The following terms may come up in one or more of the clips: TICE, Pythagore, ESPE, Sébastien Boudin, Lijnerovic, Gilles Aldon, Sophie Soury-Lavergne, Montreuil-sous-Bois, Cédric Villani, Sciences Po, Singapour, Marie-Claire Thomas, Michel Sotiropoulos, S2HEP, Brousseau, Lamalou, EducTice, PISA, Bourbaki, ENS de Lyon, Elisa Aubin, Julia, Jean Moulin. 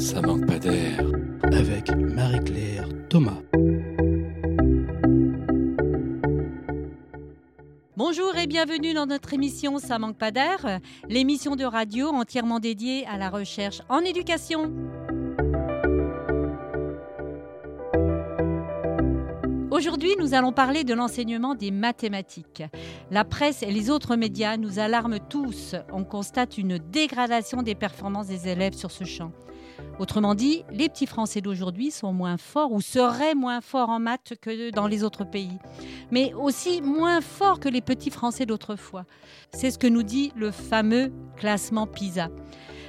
Ça manque pas d'air. Avec Marie-Claire Thomas. Bonjour et bienvenue dans notre émission Ça manque pas d'air, l'émission de radio entièrement dédiée à la recherche en éducation. Aujourd'hui, nous allons parler de l'enseignement des mathématiques. La presse et les autres médias nous alarment tous. On constate une dégradation des performances des élèves sur ce champ. Autrement dit, les petits Français d'aujourd'hui sont moins forts ou seraient moins forts en maths que dans les autres pays, mais aussi moins forts que les petits Français d'autrefois. C'est ce que nous dit le fameux classement PISA.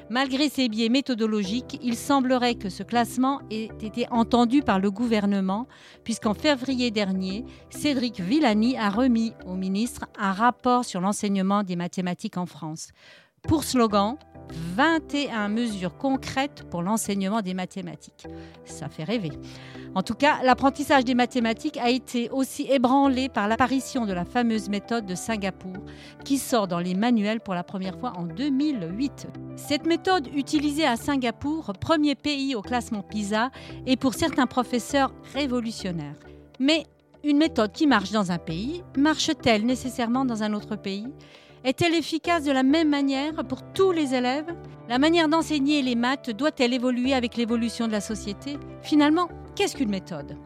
Malgré ses biais méthodologiques, il semblerait que ce classement ait été entendu par le gouvernement, puisqu'en février dernier, Cédric Villani a remis au ministre un rapport sur l'enseignement des mathématiques en France. Pour slogan, 21 mesures concrètes pour l'enseignement des mathématiques. Ça fait rêver. En tout cas, l'apprentissage des mathématiques a été aussi ébranlé par l'apparition de la fameuse méthode de Singapour, qui sort dans les manuels pour la première fois en 2008. Cette méthode utilisée à Singapour, premier pays au classement PISA, est pour certains professeurs révolutionnaire. Mais une méthode qui marche dans un pays, marche-t-elle nécessairement dans un autre pays ? Est-elle efficace de la même manière pour tous les élèves ? La manière d'enseigner les maths doit-elle évoluer avec l'évolution de la société ? Finalement, qu'est-ce qu'une méthode ?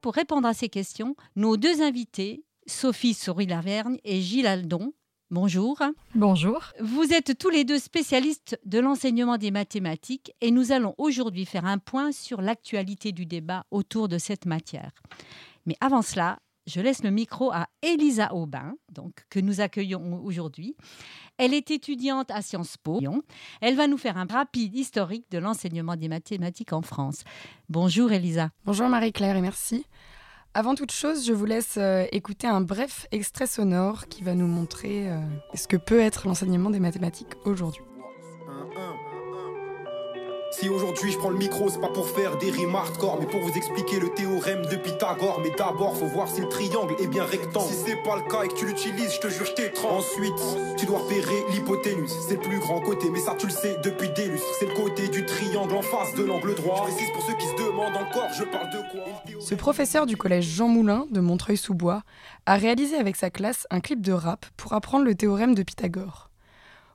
Pour répondre à ces questions, nos deux invités, Sophie Soury-Lavergne et Gilles Aldon, bonjour. Bonjour. Vous êtes tous les deux spécialistes de l'enseignement des mathématiques et nous allons aujourd'hui faire un point sur l'actualité du débat autour de cette matière. Mais avant cela, je laisse le micro à Elisa Aubin, donc, que nous accueillons aujourd'hui. Elle est étudiante à Sciences Po, Lyon. Elle va nous faire un rapide historique de l'enseignement des mathématiques en France. Bonjour Elisa. Bonjour Marie-Claire et merci. Avant toute chose, je vous laisse écouter un bref extrait sonore qui va nous montrer ce que peut être l'enseignement des mathématiques aujourd'hui. Si aujourd'hui je prends le micro, c'est pas pour faire des rimes hardcore, mais pour vous expliquer le théorème de Pythagore. Mais d'abord, faut voir si le triangle est bien rectangle. Si c'est pas le cas et que tu l'utilises, je te jure, je t'étrange. Ensuite, tu dois repérer l'hypoténuse. C'est le plus grand côté, mais ça tu le sais depuis des lustres. C'est le côté du triangle en face de l'angle droit. Je précise pour ceux qui se demandent encore, je parle de quoi. Ce professeur du collège Jean Moulin de Montreuil-sous-Bois a réalisé avec sa classe un clip de rap pour apprendre le théorème de Pythagore.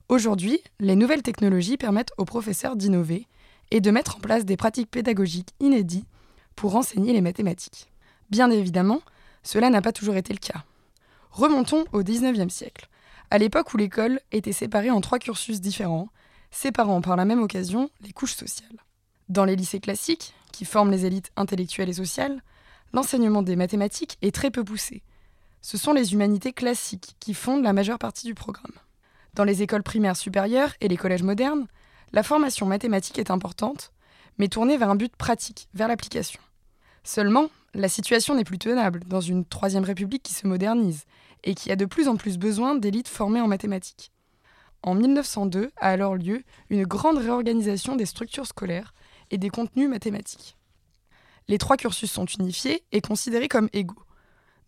Aujourd'hui, les nouvelles technologies permettent aux professeurs d'innover et de mettre en place des pratiques pédagogiques inédites pour enseigner les mathématiques. Bien évidemment, cela n'a pas toujours été le cas. Remontons au XIXe siècle, à l'époque où l'école était séparée en 3 cursus différents, séparant par la même occasion les couches sociales. Dans les lycées classiques, qui forment les élites intellectuelles et sociales, l'enseignement des mathématiques est très peu poussé. Ce sont les humanités classiques qui fondent la majeure partie du programme. Dans les écoles primaires supérieures et les collèges modernes, la formation mathématique est importante, mais tournée vers un but pratique, vers l'application. Seulement, la situation n'est plus tenable dans une Troisième République qui se modernise et qui a de plus en plus besoin d'élites formées en mathématiques. En 1902 a alors lieu une grande réorganisation des structures scolaires et des contenus mathématiques. Les 3 cursus sont unifiés et considérés comme égaux.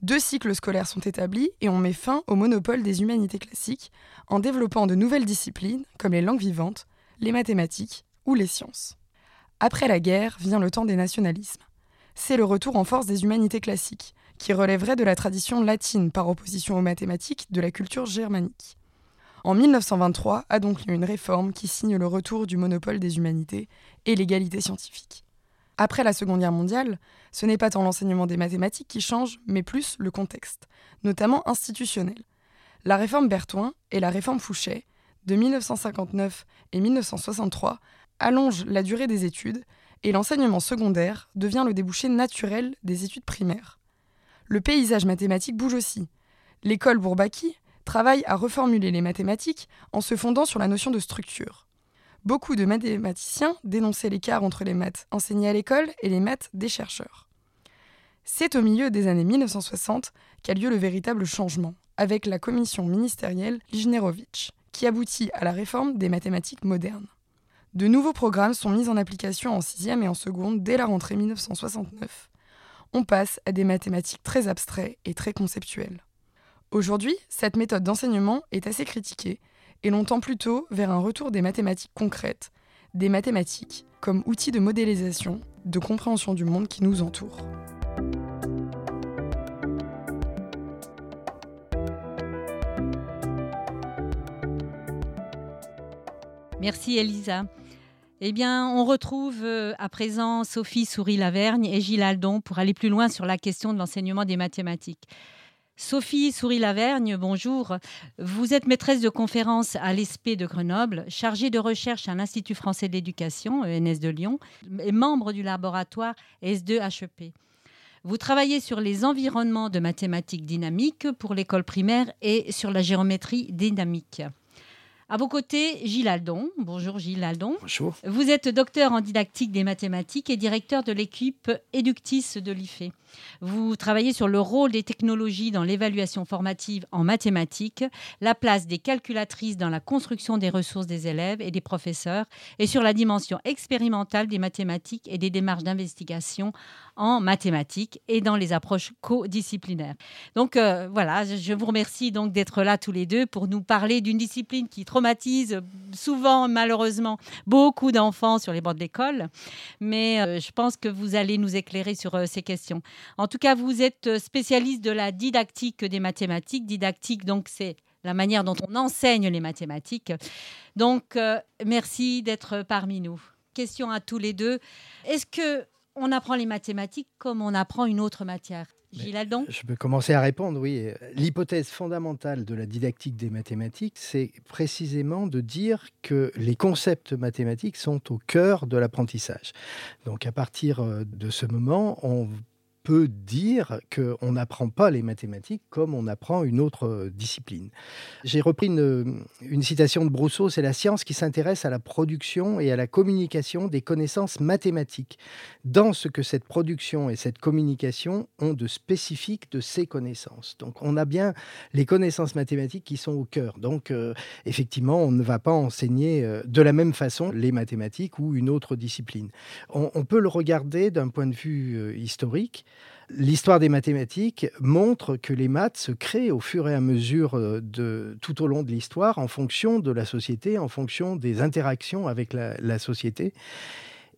2 cycles scolaires sont établis et on met fin au monopole des humanités classiques en développant de nouvelles disciplines comme les langues vivantes, les mathématiques ou les sciences. Après la guerre vient le temps des nationalismes. C'est le retour en force des humanités classiques, qui relèveraient de la tradition latine par opposition aux mathématiques de la culture germanique. En 1923 a donc lieu une réforme qui signe le retour du monopole des humanités et l'égalité scientifique. Après la Seconde Guerre mondiale, ce n'est pas tant l'enseignement des mathématiques qui change, mais plus le contexte, notamment institutionnel. La réforme Berthoin et la réforme Fouchet de 1959 et 1963 allonge la durée des études et l'enseignement secondaire devient le débouché naturel des études primaires. Le paysage mathématique bouge aussi. L'école Bourbaki travaille à reformuler les mathématiques en se fondant sur la notion de structure. Beaucoup de mathématiciens dénonçaient l'écart entre les maths enseignées à l'école et les maths des chercheurs. C'est au milieu des années 1960 qu'a lieu le véritable changement, avec la commission ministérielle Lijnerovic, qui aboutit à la réforme des mathématiques modernes. De nouveaux programmes sont mis en application en 6e et en 2e dès la rentrée 1969. On passe à des mathématiques très abstraites et très conceptuelles. Aujourd'hui, cette méthode d'enseignement est assez critiquée et longtemps plus tôt vers un retour des mathématiques concrètes, des mathématiques comme outil de modélisation, de compréhension du monde qui nous entoure. Merci Elisa. Eh bien, on retrouve à présent Sophie Soury-Lavergne et Gilles Aldon pour aller plus loin sur la question de l'enseignement des mathématiques. Sophie Soury-Lavergne, bonjour. Vous êtes maîtresse de conférence à l'ESPE de Grenoble, chargée de recherche à l'Institut français de l'éducation, ENS de Lyon, et membre du laboratoire S2HEP. Vous travaillez sur les environnements de mathématiques dynamiques pour l'école primaire et sur la géométrie dynamique. À vos côtés, Gilles Aldon. Bonjour Gilles Aldon. Bonjour. Vous êtes docteur en didactique des mathématiques et directeur de l'équipe EducTice de l'IFE. Vous travaillez sur le rôle des technologies dans l'évaluation formative en mathématiques, la place des calculatrices dans la construction des ressources des élèves et des professeurs et sur la dimension expérimentale des mathématiques et des démarches d'investigation en mathématiques et dans les approches co-disciplinaires. Donc voilà, je vous remercie donc d'être là tous les deux pour nous parler d'une discipline qui traumatise souvent, malheureusement, beaucoup d'enfants sur les bancs de l'école. Mais je pense que vous allez nous éclairer sur ces questions. En tout cas, vous êtes spécialiste de la didactique des mathématiques. Didactique, donc, c'est la manière dont on enseigne les mathématiques. Donc, merci d'être parmi nous. Question à tous les deux. Est-ce qu'on apprend les mathématiques comme on apprend une autre matière ? Gilles Aldon ? Je peux commencer à répondre, oui. L'hypothèse fondamentale de la didactique des mathématiques, c'est précisément de dire que les concepts mathématiques sont au cœur de l'apprentissage. Donc à partir de ce moment, on peut dire qu'on n'apprend pas les mathématiques comme on apprend une autre discipline. J'ai repris une citation de Brousseau, c'est la science qui s'intéresse à la production et à la communication des connaissances mathématiques, dans ce que cette production et cette communication ont de spécifique de ces connaissances. Donc on a bien les connaissances mathématiques qui sont au cœur. Donc effectivement, on ne va pas enseigner de la même façon les mathématiques ou une autre discipline. On peut le regarder d'un point de vue historique. L'histoire des mathématiques montre que les maths se créent au fur et à mesure tout au long de l'histoire, en fonction de la société, en fonction des interactions avec la société.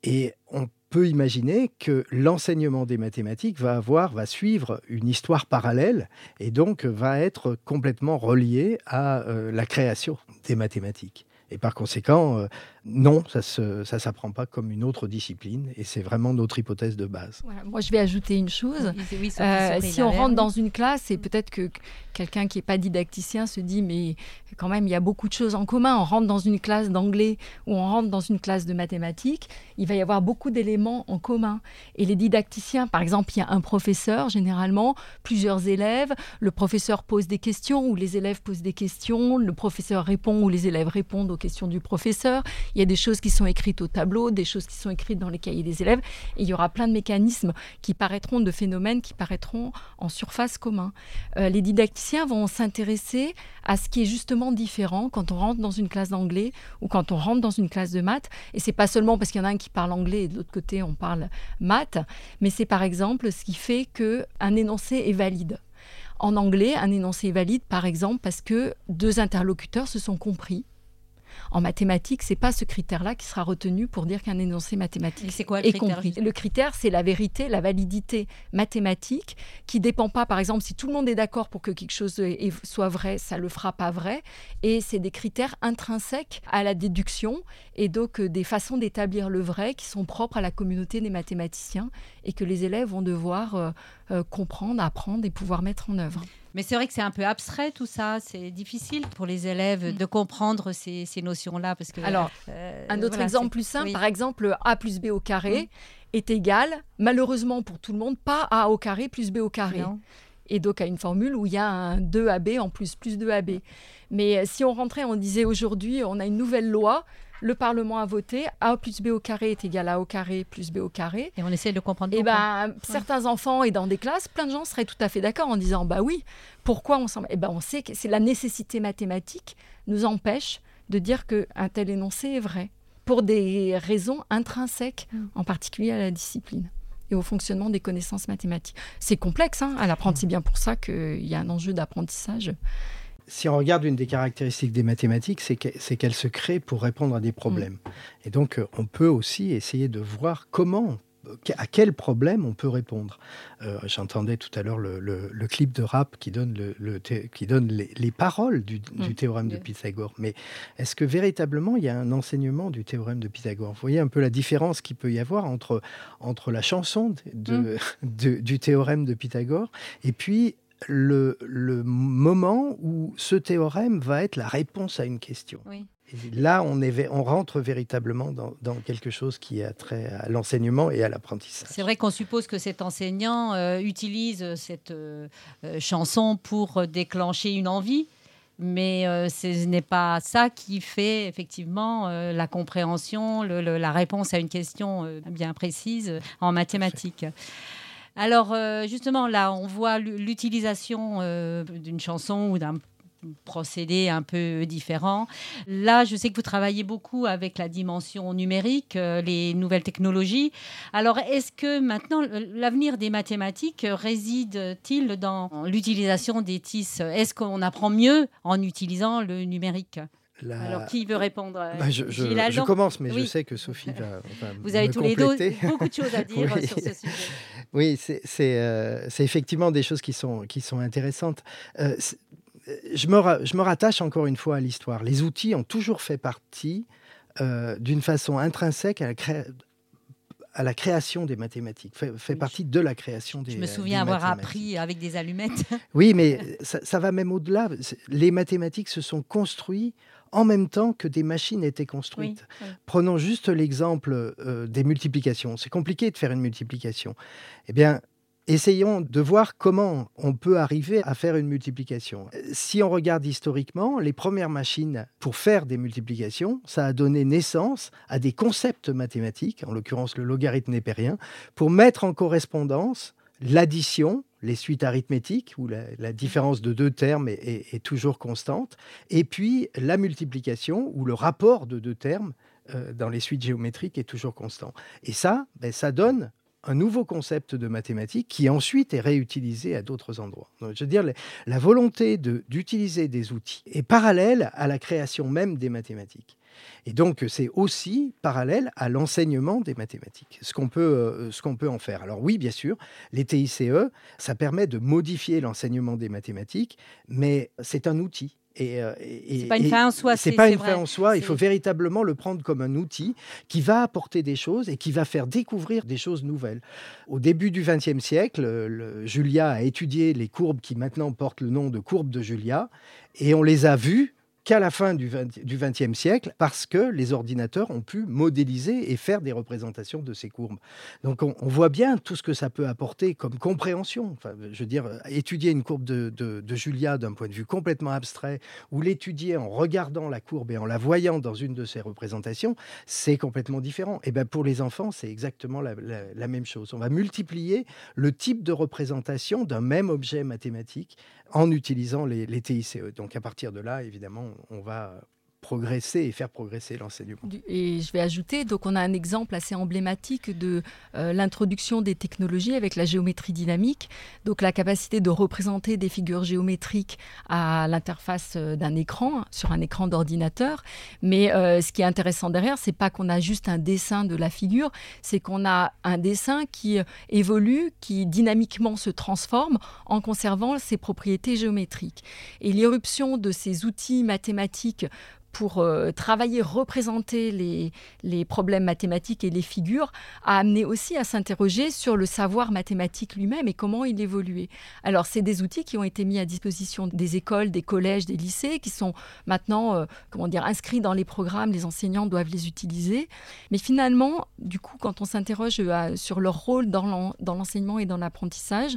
Et on peut imaginer que l'enseignement des mathématiques va suivre une histoire parallèle et donc va être complètement relié à la création des mathématiques. Et par conséquent, non, ça s'apprend pas comme une autre discipline. Et c'est vraiment notre hypothèse de base. Voilà, moi, je vais ajouter une chose. Oui, si on rentre dans une classe, et peut-être que quelqu'un qui n'est pas didacticien se dit, mais quand même, il y a beaucoup de choses en commun. On rentre dans une classe d'anglais ou on rentre dans une classe de mathématiques. Il va y avoir beaucoup d'éléments en commun. Et les didacticiens, par exemple, il y a un professeur, généralement, plusieurs élèves. Le professeur pose des questions ou les élèves posent des questions. Le professeur répond ou les élèves répondent aux questions du professeur. Il y a des choses qui sont écrites au tableau, des choses qui sont écrites dans les cahiers des élèves. Et il y aura plein de mécanismes qui paraîtront, de phénomènes qui paraîtront en surface commun. Les didacticiens vont s'intéresser à ce qui est justement différent quand on rentre dans une classe d'anglais ou quand on rentre dans une classe de maths. Et c'est pas seulement parce qu'il y en a un qui parle anglais et de l'autre côté on parle maths, mais c'est par exemple ce qui fait qu'un énoncé est valide. En anglais, un énoncé est valide par exemple parce que deux interlocuteurs se sont compris. En mathématiques, ce n'est pas ce critère-là qui sera retenu pour dire qu'un énoncé mathématique est compris. Et c'est quoi le critère ? Le critère, c'est la vérité, la validité mathématique qui ne dépend pas, par exemple, si tout le monde est d'accord pour que quelque chose soit vrai, ça ne le fera pas vrai. Et c'est des critères intrinsèques à la déduction et donc des façons d'établir le vrai qui sont propres à la communauté des mathématiciens et que les élèves vont devoir comprendre, apprendre et pouvoir mettre en œuvre. Mais c'est vrai que c'est un peu abstrait tout ça, c'est difficile pour les élèves de comprendre ces notions-là. Parce que, alors, un autre exemple plus simple, oui. Par exemple A plus B au carré est égal, malheureusement pour tout le monde, pas A au carré plus B au carré. Non. Et donc à une formule où il y a un 2AB en plus 2AB. Mais si on rentrait, on disait aujourd'hui on a une nouvelle loi, le Parlement a voté, A plus B au carré est égal à A au carré plus B au carré. Et on essaie de comprendre. Et certains enfants et dans des classes, plein de gens seraient tout à fait d'accord en disant bah oui, pourquoi on s'en... on sait que c'est la nécessité mathématique nous empêche de dire qu'un tel énoncé est vrai, pour des raisons intrinsèques, en particulier à la discipline et au fonctionnement des connaissances mathématiques. C'est complexe, à l'apprendre, c'est bien pour ça qu'il y a un enjeu d'apprentissage Si on regarde une des caractéristiques des mathématiques, c'est qu'elles se créent pour répondre à des problèmes. Et donc, on peut aussi essayer de voir comment, à quel problème on peut répondre. J'entendais tout à l'heure le clip de rap qui donne, qui donne les paroles du théorème de Pythagore. Mais est-ce que véritablement il y a un enseignement du théorème de Pythagore? Vous voyez un peu la différence qu'il peut y avoir entre la chanson du théorème de Pythagore et puis le moment où ce théorème va être la réponse à une question. Oui. Et là, on rentre véritablement dans quelque chose qui a trait à l'enseignement et à l'apprentissage. C'est vrai qu'on suppose que cet enseignant utilise cette chanson pour déclencher une envie, mais ce n'est pas ça qui fait effectivement la compréhension, la réponse à une question bien précise en mathématiques. Alors, justement, là, on voit l'utilisation d'une chanson ou d'un procédé un peu différent. Là, je sais que vous travaillez beaucoup avec la dimension numérique, les nouvelles technologies. Alors, est-ce que maintenant, l'avenir des mathématiques réside-t-il dans l'utilisation des TIS? Est-ce qu'on apprend mieux en utilisant le numérique ? Alors, qui veut répondre? Je commence, mais oui. Je sais que Sophie va Vous avez tous compléter. Les deux beaucoup de choses à dire oui. Sur ce sujet. Oui, c'est effectivement des choses qui sont intéressantes. Je me rattache encore une fois à l'histoire. Les outils ont toujours fait partie d'une façon intrinsèque à la création des mathématiques, fait partie de la création des mathématiques. Je me souviens avoir appris avec des allumettes. Oui, mais ça va même au-delà. Les mathématiques se sont construites en même temps que des machines étaient construites. Oui, oui. Prenons juste l'exemple des multiplications. C'est compliqué de faire une multiplication. Eh bien, essayons de voir comment on peut arriver à faire une multiplication. Si on regarde historiquement, les premières machines pour faire des multiplications, ça a donné naissance à des concepts mathématiques, en l'occurrence le logarithme népérien, pour mettre en correspondance l'addition, les suites arithmétiques, où la différence de deux termes est toujours constante, et puis la multiplication, où le rapport de deux termes dans les suites géométriques est toujours constant. Et ça, ça donne un nouveau concept de mathématiques qui ensuite est réutilisé à d'autres endroits. Donc, je veux dire, la volonté d'utiliser des outils est parallèle à la création même des mathématiques. Et donc, c'est aussi parallèle à l'enseignement des mathématiques, ce qu'on peut en faire. Alors oui, bien sûr, les TICE, ça permet de modifier l'enseignement des mathématiques, mais c'est un outil. Et c'est pas une fin en soi. Il faut véritablement le prendre comme un outil qui va apporter des choses et qui va faire découvrir des choses nouvelles. Au début du XXe siècle, Julia a étudié les courbes qui maintenant portent le nom de courbes de Julia, et on les a vues qu'à la fin du XXe siècle, parce que les ordinateurs ont pu modéliser et faire des représentations de ces courbes. Donc, on voit bien tout ce que ça peut apporter comme compréhension. Enfin, je veux dire, étudier une courbe de Julia d'un point de vue complètement abstrait, ou l'étudier en regardant la courbe et en la voyant dans une de ses représentations, c'est complètement différent. Et bien, pour les enfants, c'est exactement la même chose. On va multiplier le type de représentation d'un même objet mathématique en utilisant les TICE. Donc, à partir de là, évidemment, on va progresser et faire progresser l'enseignement. Et je vais ajouter, donc on a un exemple assez emblématique de l'introduction des technologies avec la géométrie dynamique, donc la capacité de représenter des figures géométriques à l'interface d'un écran, sur un écran d'ordinateur. Mais ce qui est intéressant derrière, c'est pas qu'on a juste un dessin de la figure, c'est qu'on a un dessin qui évolue, qui dynamiquement se transforme en conservant ses propriétés géométriques. Et l'éruption de ces outils mathématiques pour travailler, représenter les problèmes mathématiques et les figures, a amené aussi à s'interroger sur le savoir mathématique lui-même et comment il évoluait. Alors, c'est des outils qui ont été mis à disposition des écoles, des collèges, des lycées, qui sont maintenant inscrits dans les programmes, les enseignants doivent les utiliser. Mais finalement, du coup, quand on s'interroge sur leur rôle dans l'enseignement et dans l'apprentissage,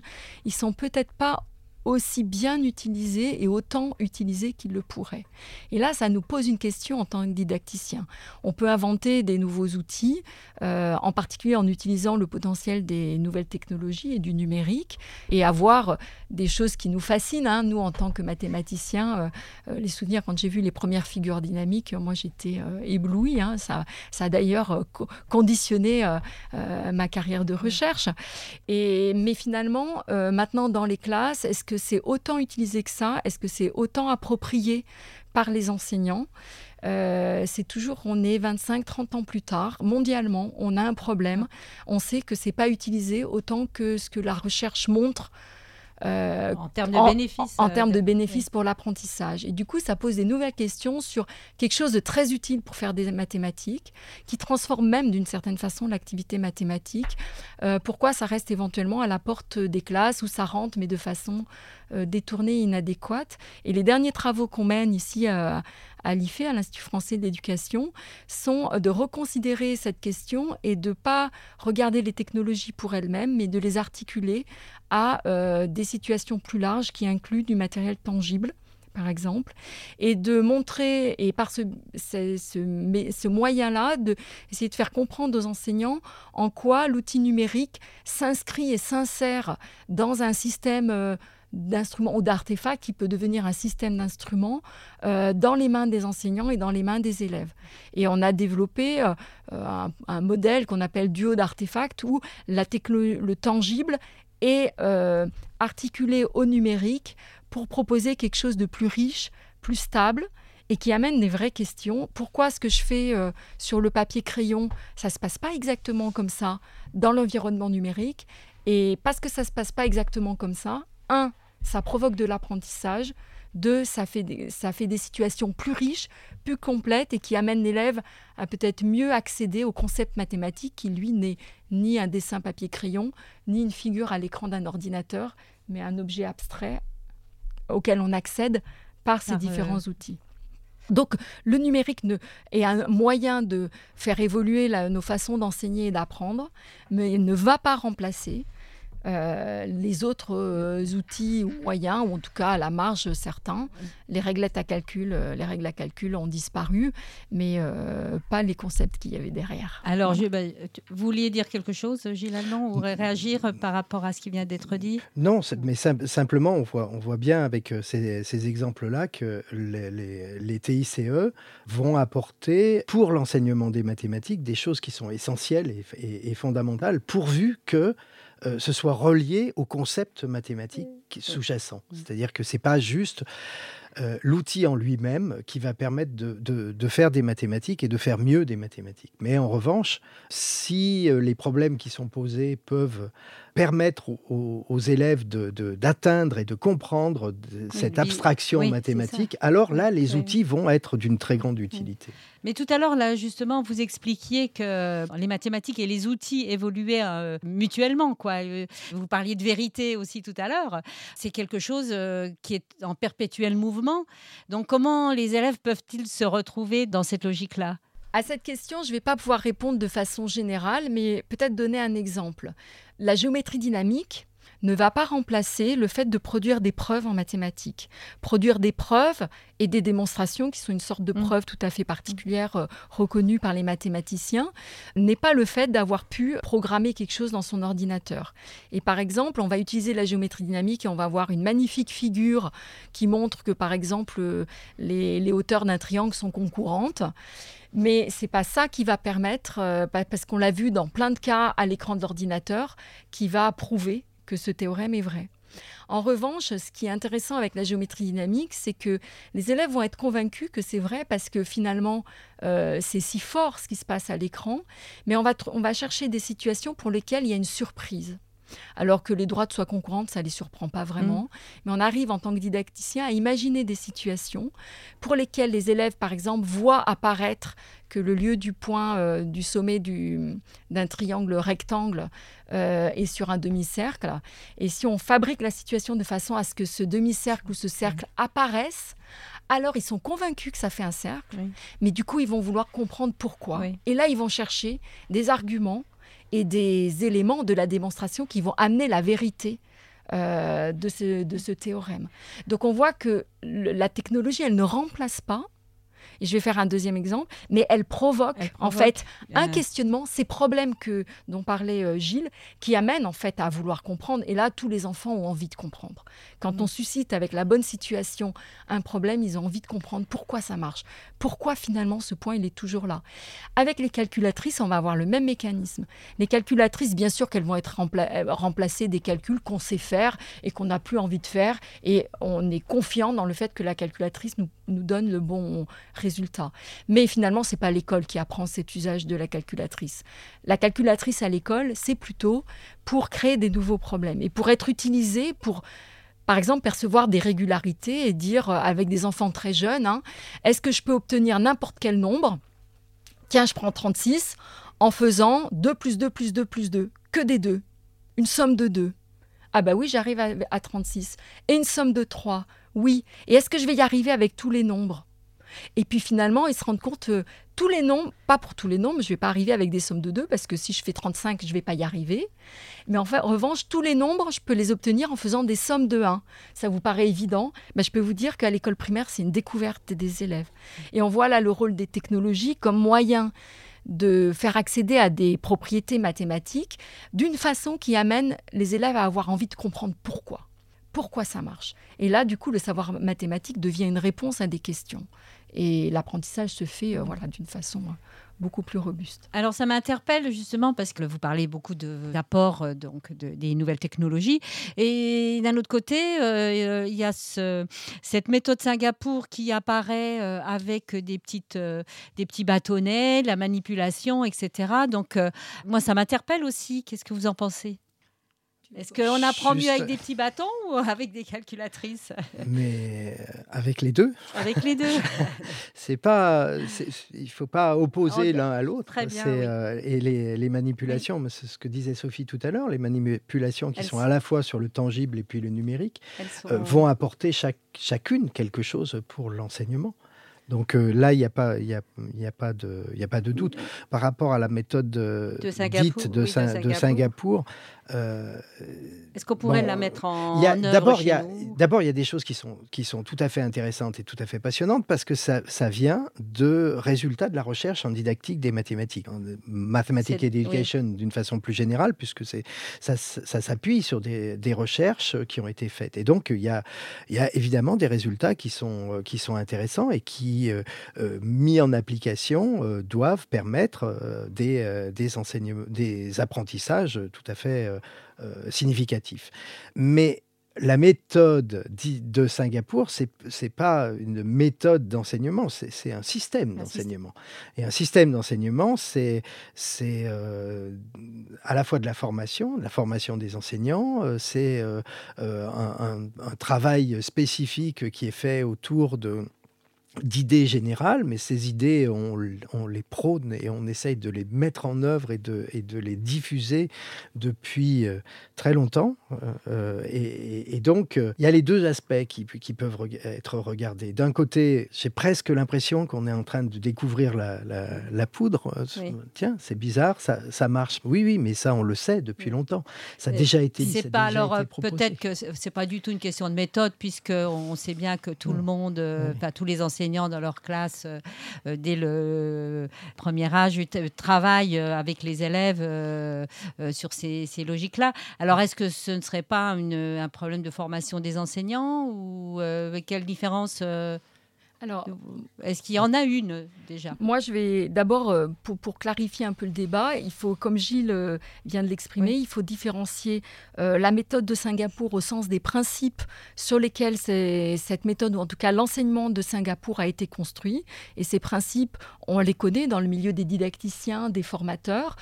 ils ne sont peut-être pas aussi bien utilisé et autant utilisé qu'il le pourrait. Et là, ça nous pose une question en tant que didacticien. On peut inventer des nouveaux outils, en particulier en utilisant le potentiel des nouvelles technologies et du numérique, et avoir des choses qui nous fascinent. Nous, en tant que mathématiciens, les souvenirs, quand j'ai vu les premières figures dynamiques, moi, j'étais éblouie. Ça a d'ailleurs conditionné ma carrière de recherche. Mais finalement, maintenant, dans les classes, est-ce que que c'est autant utilisé que ça? Est-ce que c'est autant approprié par les enseignants? C'est toujours, on est 25-30 ans plus tard, mondialement, on a un problème. On sait que c'est pas utilisé autant que ce que la recherche montre en termes de bénéfices, pour l'apprentissage. Et du coup, ça pose des nouvelles questions sur quelque chose de très utile pour faire des mathématiques, qui transforme même d'une certaine façon l'activité mathématique. Pourquoi ça reste éventuellement à la porte des classes où ça rentre, mais de façon détournée et inadéquate. Et les derniers travaux qu'on mène ici à l'IFE, à l'Institut français de l'éducation, sont de reconsidérer cette question et de ne pas regarder les technologies pour elles-mêmes, mais de les articuler à des situations plus larges qui incluent du matériel tangible, par exemple, et de montrer, et par ce moyen-là, d'essayer de faire comprendre aux enseignants en quoi l'outil numérique s'inscrit et s'insère dans un système d'instruments ou d'artefacts qui peut devenir un système d'instruments dans les mains des enseignants et dans les mains des élèves. Et on a développé un modèle qu'on appelle duo d'artefacts où le tangible est articulé au numérique pour proposer quelque chose de plus riche, plus stable et qui amène des vraies questions. Pourquoi ce que je fais sur le papier crayon, ça ne se passe pas exactement comme ça dans l'environnement numérique? Et parce que ça ne se passe pas exactement comme ça, 1, ça provoque de l'apprentissage. 2, ça fait des situations plus riches, plus complètes et qui amènent l'élève à peut-être mieux accéder au concept mathématique qui, lui, n'est ni un dessin papier-crayon, ni une figure à l'écran d'un ordinateur, mais un objet abstrait auquel on accède par ces différents outils. Donc, le numérique est un moyen de faire évoluer nos façons d'enseigner et d'apprendre, mais il ne va pas remplacer les autres outils ou moyens, ou en tout cas à la marge certains. Les règles à calcul ont disparu, mais pas les concepts qu'il y avait derrière. Alors, vous vouliez dire quelque chose, Gilles Aldon, ou réagir par rapport à ce qui vient d'être dit? Non, mais simplement, on voit bien avec ces exemples-là que les TICE vont apporter pour l'enseignement des mathématiques des choses qui sont essentielles et fondamentales, pourvu que ce soit relié au concept mathématique sous-jacent. C'est-à-dire que ce n'est pas juste l'outil en lui-même qui va permettre de faire des mathématiques et de faire mieux des mathématiques. Mais en revanche, si les problèmes qui sont posés peuvent permettre aux élèves d'atteindre et de comprendre cette abstraction mathématique, alors là, les outils vont être d'une très grande utilité. Mais tout à l'heure, là, justement, vous expliquiez que les mathématiques et les outils évoluaient mutuellement, quoi. Vous parliez de vérité aussi tout à l'heure. C'est quelque chose qui est en perpétuel mouvement. Donc, comment les élèves peuvent-ils se retrouver dans cette logique-là ? À cette question, je ne vais pas pouvoir répondre de façon générale, mais peut-être donner un exemple. La géométrie dynamique ne va pas remplacer le fait de produire des preuves en mathématiques. Produire des preuves et des démonstrations, qui sont une sorte de preuve tout à fait particulière, reconnue par les mathématiciens, n'est pas le fait d'avoir pu programmer quelque chose dans son ordinateur. Et par exemple, on va utiliser la géométrie dynamique et on va avoir une magnifique figure qui montre que, par exemple, les hauteurs d'un triangle sont concourantes. Mais c'est pas ça qui va permettre, parce qu'on l'a vu dans plein de cas à l'écran de l'ordinateur, qui va prouver que ce théorème est vrai. En revanche, ce qui est intéressant avec la géométrie dynamique, c'est que les élèves vont être convaincus que c'est vrai parce que finalement, c'est si fort ce qui se passe à l'écran, mais on va chercher des situations pour lesquelles il y a une surprise. Alors que les droites soient concourantes, ça ne les surprend pas vraiment. Mais on arrive en tant que didacticien à imaginer des situations pour lesquelles les élèves, par exemple, voient apparaître que le lieu du point du sommet d'un triangle rectangle est sur un demi-cercle. Et si on fabrique la situation de façon à ce que ce demi-cercle ou ce cercle apparaisse, alors ils sont convaincus que ça fait un cercle, mais du coup ils vont vouloir comprendre pourquoi. Et là ils vont chercher des arguments et des éléments de la démonstration qui vont amener la vérité de ce théorème. Donc on voit que la technologie, elle ne remplace pas, et je vais faire un deuxième exemple, mais elle provoque en fait un questionnement, ces problèmes dont parlait Gilles, qui amènent en fait à vouloir comprendre. Et là, tous les enfants ont envie de comprendre. Quand on suscite avec la bonne situation un problème, ils ont envie de comprendre pourquoi ça marche, pourquoi finalement ce point il est toujours là. Avec les calculatrices, on va avoir le même mécanisme. Les calculatrices, bien sûr qu'elles vont être remplacées des calculs qu'on sait faire et qu'on n'a plus envie de faire, et on est confiant dans le fait que la calculatrice nous donne le bon résultat. Mais finalement, ce n'est pas l'école qui apprend cet usage de la calculatrice. La calculatrice à l'école, c'est plutôt pour créer des nouveaux problèmes et pour être utilisée pour, par exemple, percevoir des régularités et dire, avec des enfants très jeunes, est-ce que je peux obtenir n'importe quel nombre ? Tiens, je prends 36 en faisant 2 plus 2 plus 2 plus 2, que des 2, une somme de 2. Ah bah oui, j'arrive à 36. Et une somme de 3, oui. Et est-ce que je vais y arriver avec tous les nombres ? Et puis finalement, ils se rendent compte, tous les nombres, pas pour tous les nombres, je ne vais pas arriver avec des sommes de 2, parce que si je fais 35, je ne vais pas y arriver. Mais enfin, en revanche, tous les nombres, je peux les obtenir en faisant des sommes de 1. Ça vous paraît évident, mais je peux vous dire qu'à l'école primaire, c'est une découverte des élèves. Et on voit là le rôle des technologies comme moyen de faire accéder à des propriétés mathématiques d'une façon qui amène les élèves à avoir envie de comprendre pourquoi. Pourquoi ça marche ? Et là, du coup, le savoir mathématique devient une réponse à des questions. Et l'apprentissage se fait d'une façon beaucoup plus robuste. Alors, ça m'interpelle justement parce que vous parlez beaucoup d'apports des nouvelles technologies. Et d'un autre côté, il y a cette méthode Singapour qui apparaît avec des petits bâtonnets, la manipulation, etc. Donc, moi, ça m'interpelle aussi. Qu'est-ce que vous en pensez ? Est-ce qu'on apprend mieux avec des petits bâtons ou avec des calculatrices ? Mais avec les deux. Avec les deux. Il ne faut pas opposer l'un à l'autre. Très bien, et les manipulations, mais c'est ce que disait Sophie tout à l'heure, les manipulations qui sont à la fois sur le tangible et puis le numérique, vont apporter chacune quelque chose pour l'enseignement. Donc là, il n'y a pas de doute. Par rapport à la méthode dite de Singapour... Est-ce qu'on pourrait la mettre en œuvre chez nous ? D'abord, il y a des choses qui sont tout à fait intéressantes et tout à fait passionnantes parce que ça vient de résultats de la recherche en didactique des mathématiques. Mathematics Education, d'une façon plus générale, puisque ça s'appuie sur des recherches qui ont été faites. Et donc, il y a évidemment des résultats qui sont intéressants et qui, mis en application, doivent permettre des apprentissages tout à fait significatif. Mais la méthode de Singapour, ce n'est pas une méthode d'enseignement, c'est un système d'enseignement. Et un système d'enseignement, c'est à la fois de la formation des enseignants, c'est un travail spécifique qui est fait autour d'idées générales, mais ces idées, on les prône et on essaye de les mettre en œuvre et de les diffuser depuis très longtemps. Et donc, il y a les deux aspects qui peuvent être regardés. D'un côté, j'ai presque l'impression qu'on est en train de découvrir la poudre. Oui. Tiens, c'est bizarre, ça marche. Oui, mais ça, on le sait depuis longtemps. Ça a déjà été proposé. Peut-être que ce n'est pas du tout une question de méthode, puisqu'on sait bien que tout le monde, tous les enseignants, dans leur classe dès le premier âge travaillent avec les élèves sur ces logiques-là. Alors, est-ce que ce ne serait pas un problème de formation des enseignants ou quelle différence Alors, est-ce qu'il y en a une déjà ? Moi, je vais d'abord, pour clarifier un peu le débat, il faut, comme Gilles vient de l'exprimer, il faut différencier la méthode de Singapour au sens des principes sur lesquels cette méthode, ou en tout cas l'enseignement de Singapour, a été construit. Et ces principes, on les connaît dans le milieu des didacticiens, des formateurs.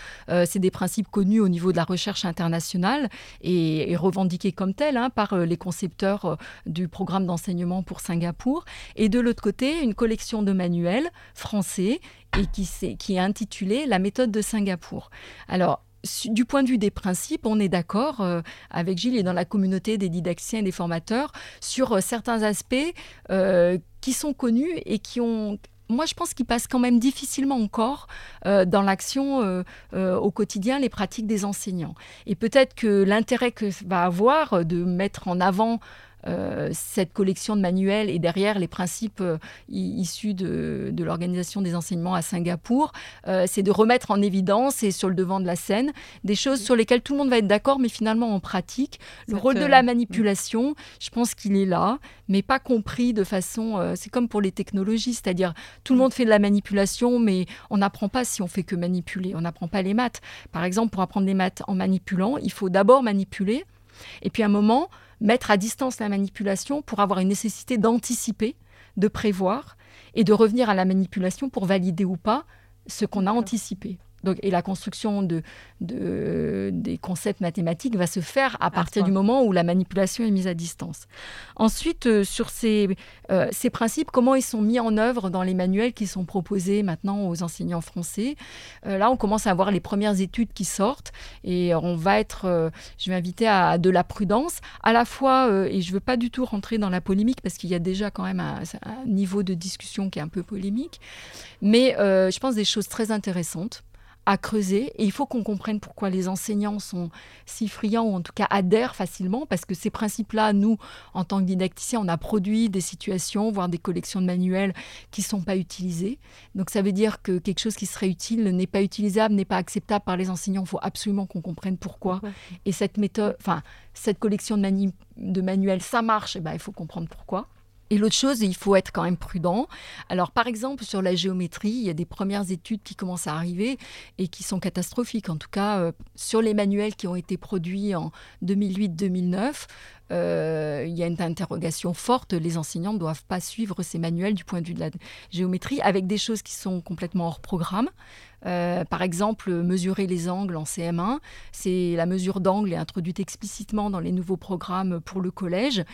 C'est des principes connus au niveau de la recherche internationale et revendiqués comme tels par les concepteurs du programme d'enseignement pour Singapour. Et de l'autre côté, une collection de manuels français et qui est intitulée « La méthode de Singapour ». Alors, du point de vue des principes, on est d'accord avec Gilles et dans la communauté des didacticiens et des formateurs sur certains aspects qui sont connus et qui ont... Moi, je pense qu'ils passent quand même difficilement encore dans l'action au quotidien, les pratiques des enseignants. Et peut-être que l'intérêt que ça va avoir de mettre en avant cette collection de manuels et derrière les principes issus de l'organisation des enseignements à Singapour, c'est de remettre en évidence et sur le devant de la scène des choses sur lesquelles tout le monde va être d'accord, mais finalement en pratique. Le rôle de la manipulation, je pense qu'il est là, mais pas compris de façon... c'est comme pour les technologies, c'est-à-dire tout le monde fait de la manipulation, mais on n'apprend pas si on fait que manipuler, on n'apprend pas les maths. Par exemple, pour apprendre les maths en manipulant, il faut d'abord manipuler, et puis à un moment, mettre à distance la manipulation pour avoir une nécessité d'anticiper, de prévoir, et de revenir à la manipulation pour valider ou pas ce qu'on a anticipé. Donc, et la construction des concepts mathématiques va se faire à partir du moment où la manipulation est mise à distance. Ensuite, sur ces principes, comment ils sont mis en œuvre dans les manuels qui sont proposés maintenant aux enseignants français. Là, on commence à avoir les premières études qui sortent et on va être, je vais inviter à de la prudence, à la fois, et je ne veux pas du tout rentrer dans la polémique parce qu'il y a déjà quand même un niveau de discussion qui est un peu polémique, mais je pense des choses très intéressantes à creuser, et il faut qu'on comprenne pourquoi les enseignants sont si friands ou en tout cas adhèrent facilement, parce que ces principes-là, nous, en tant que didacticiens, on a produit des situations, voire des collections de manuels qui ne sont pas utilisées. Donc ça veut dire que quelque chose qui serait utile n'est pas utilisable, n'est pas acceptable par les enseignants. Il faut absolument qu'on comprenne pourquoi. Ouais. Et cette méthode, enfin, cette collection de manuels, ça marche, et ben, il faut comprendre pourquoi. Et l'autre chose, il faut être quand même prudent. Alors, par exemple, sur la géométrie, il y a des premières études qui commencent à arriver et qui sont catastrophiques. En tout cas, sur les manuels qui ont été produits en 2008-2009, il y a une interrogation forte. Les enseignants ne doivent pas suivre ces manuels du point de vue de la géométrie, avec des choses qui sont complètement hors programme. Par exemple, mesurer les angles en CM1, c'est la mesure d'angle est introduite explicitement dans les nouveaux programmes pour le collège.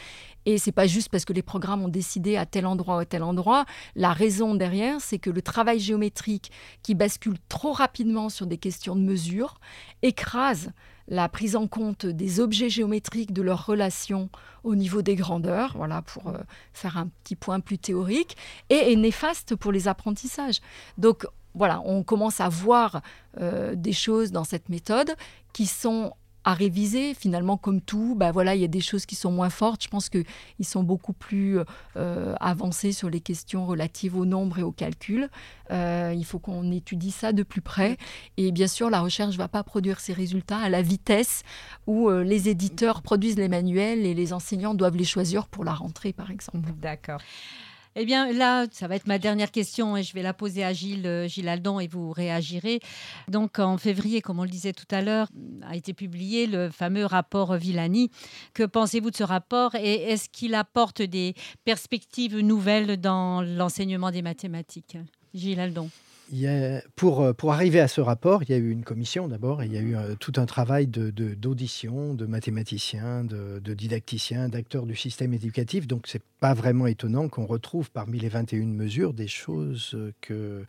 Et ce n'est pas juste parce que les programmes ont décidé à tel endroit ou à tel endroit. La raison derrière, c'est que le travail géométrique qui bascule trop rapidement sur des questions de mesure écrase la prise en compte des objets géométriques, de leurs relations au niveau des grandeurs, voilà, pour faire un petit point plus théorique, et est néfaste pour les apprentissages. Donc, voilà, on commence à voir des choses dans cette méthode qui sont à réviser. Finalement, comme tout, bah voilà, il y a des choses qui sont moins fortes. Je pense qu'ils sont beaucoup plus avancés sur les questions relatives au nombre et au calcul. Il faut qu'on étudie ça de plus près. Et bien sûr, la recherche ne va pas produire ses résultats à la vitesse où les éditeurs produisent les manuels et les enseignants doivent les choisir pour la rentrée, par exemple. D'accord. Eh bien là, ça va être ma dernière question et je vais la poser à Gilles Aldon et vous réagirez. Donc en février, comme on le disait tout à l'heure, a été publié le fameux rapport Villani. Que pensez-vous de ce rapport et est-ce qu'il apporte des perspectives nouvelles dans l'enseignement des mathématiques ? Gilles Aldon. Pour arriver à ce rapport, il y a eu une commission d'abord, et il y a eu tout un travail d'audition, de mathématiciens, de didacticiens, d'acteurs du système éducatif. Donc, ce n'est pas vraiment étonnant qu'on retrouve parmi les 21 mesures des choses que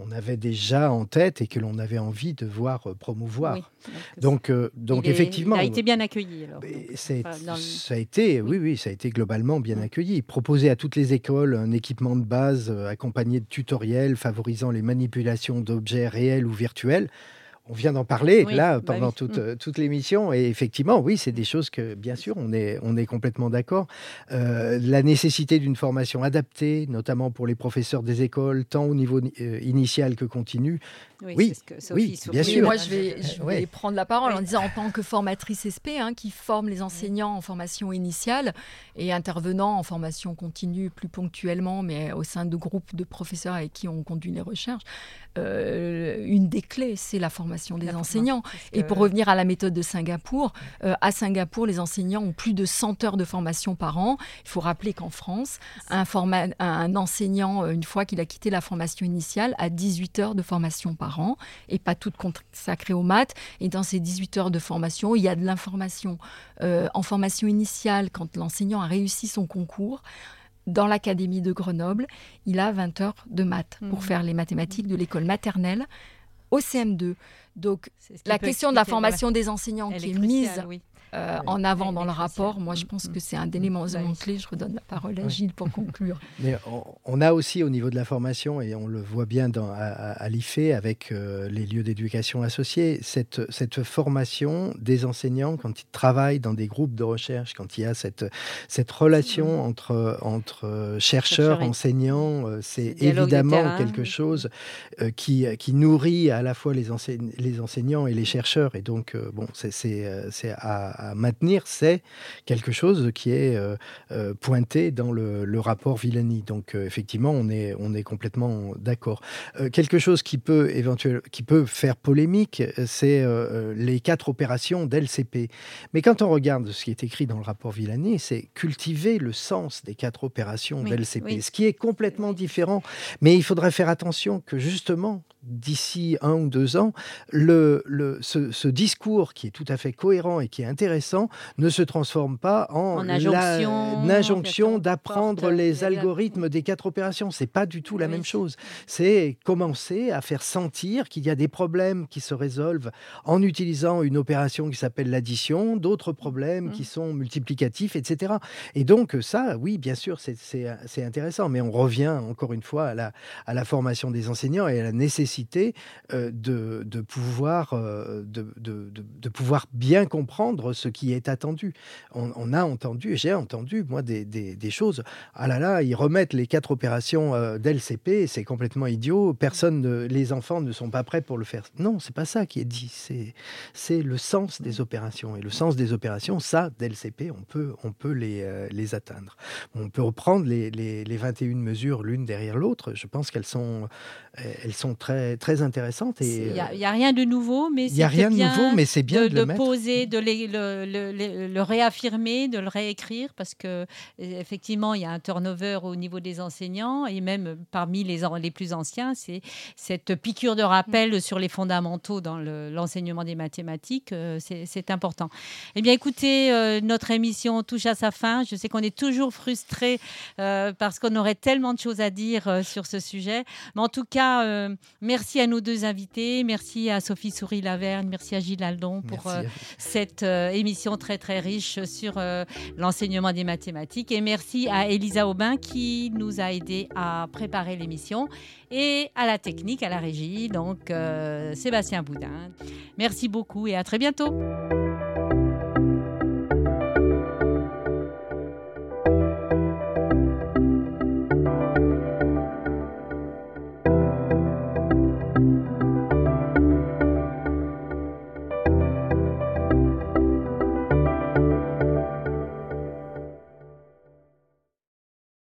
on avait déjà en tête et que l'on avait envie de voir promouvoir. Oui, donc effectivement... Ça a été bien accueilli. Alors. Ça a été globalement bien accueilli. Proposer à toutes les écoles un équipement de base accompagné de tutoriels favorisant les manipulations d'objets réels ou virtuels. On vient d'en parler pendant toute l'émission. Et effectivement, oui, c'est des choses que, bien sûr, on est complètement d'accord. La nécessité d'une formation adaptée, notamment pour les professeurs des écoles, tant au niveau initial que continu. Oui, c'est ce que Sophie Soury-Lavergne. Bien sûr. Moi, je vais prendre la parole en disant, en tant que formatrice ESPE, qui forme les enseignants en formation initiale et intervenant en formation continue plus ponctuellement, mais au sein de groupes de professeurs avec qui on conduit les recherches, une des clés, c'est la formation des enseignants. Et pour revenir à la méthode de Singapour, à Singapour, les enseignants ont plus de 100 heures de formation par an. Il faut rappeler qu'en France, un enseignant, une fois qu'il a quitté la formation initiale, a 18 heures de formation par an, et pas toutes consacrées aux maths. Et dans ces 18 heures de formation, il y a de l'information. En formation initiale, quand l'enseignant a réussi son concours, dans l'académie de Grenoble, il a 20 heures de maths pour faire les mathématiques de l'école maternelle au CM2. Donc, la question de la formation des enseignants qui est mise en avant dans le rapport. Moi, je pense que c'est un élément clé. Je redonne la parole à Gilles pour conclure. Mais on a aussi au niveau de la formation, et on le voit bien à l'IFE avec les lieux d'éducation associés, cette formation des enseignants quand ils travaillent dans des groupes de recherche, quand il y a cette relation entre chercheurs, enseignants, c'est évidemment quelque chose qui nourrit à la fois les enseignants et les chercheurs. Et donc, c'est à maintenir, c'est quelque chose qui est pointé dans le rapport Villani. Donc, effectivement, on est complètement d'accord. Quelque chose qui peut faire polémique, c'est les 4 opérations d'LCP. Mais quand on regarde ce qui est écrit dans le rapport Villani, c'est cultiver le sens des 4 opérations d'LCP, ce qui est complètement différent. Mais il faudrait faire attention que, justement, d'ici 1 ou 2 ans, ce discours qui est tout à fait cohérent et qui est intéressant ne se transforme pas en injonction d'apprendre les algorithmes des 4 opérations. C'est pas du tout la même chose. C'est commencer à faire sentir qu'il y a des problèmes qui se résolvent en utilisant une opération qui s'appelle l'addition, d'autres problèmes qui sont multiplicatifs, etc. Et donc ça, oui, bien sûr, c'est intéressant. Mais on revient encore une fois à la formation des enseignants et à la nécessité de pouvoir bien comprendre ce qui est attendu. On a entendu, j'ai entendu, moi, des choses. Ah là là, ils remettent les 4 opérations d'LCP, c'est complètement idiot. Les enfants ne sont pas prêts pour le faire. Non, c'est pas ça qui est dit. C'est le sens des opérations. Et le sens des opérations, ça, d'LCP, on peut les atteindre. On peut reprendre les 21 mesures l'une derrière l'autre. Je pense qu'elles sont très, très intéressantes. Il n'y a rien de nouveau, mais c'est bien de le mettre. Poser, de le réaffirmer, de le réécrire, parce qu'effectivement, il y a un turnover au niveau des enseignants, et même parmi les plus anciens, c'est cette piqûre de rappel sur les fondamentaux dans l'enseignement des mathématiques, c'est important. Eh bien, écoutez, notre émission touche à sa fin. Je sais qu'on est toujours frustrés parce qu'on aurait tellement de choses à dire sur ce sujet. Mais en tout cas, merci à nos 2 invités, merci à Sophie Soury-Lavergne, merci à Gilles Aldon pour cette émission très très riche sur l'enseignement des mathématiques, et merci à Elisa Aubin qui nous a aidés à préparer l'émission, et à la technique, à la régie, donc Sébastien Boudin. Merci beaucoup et à très bientôt.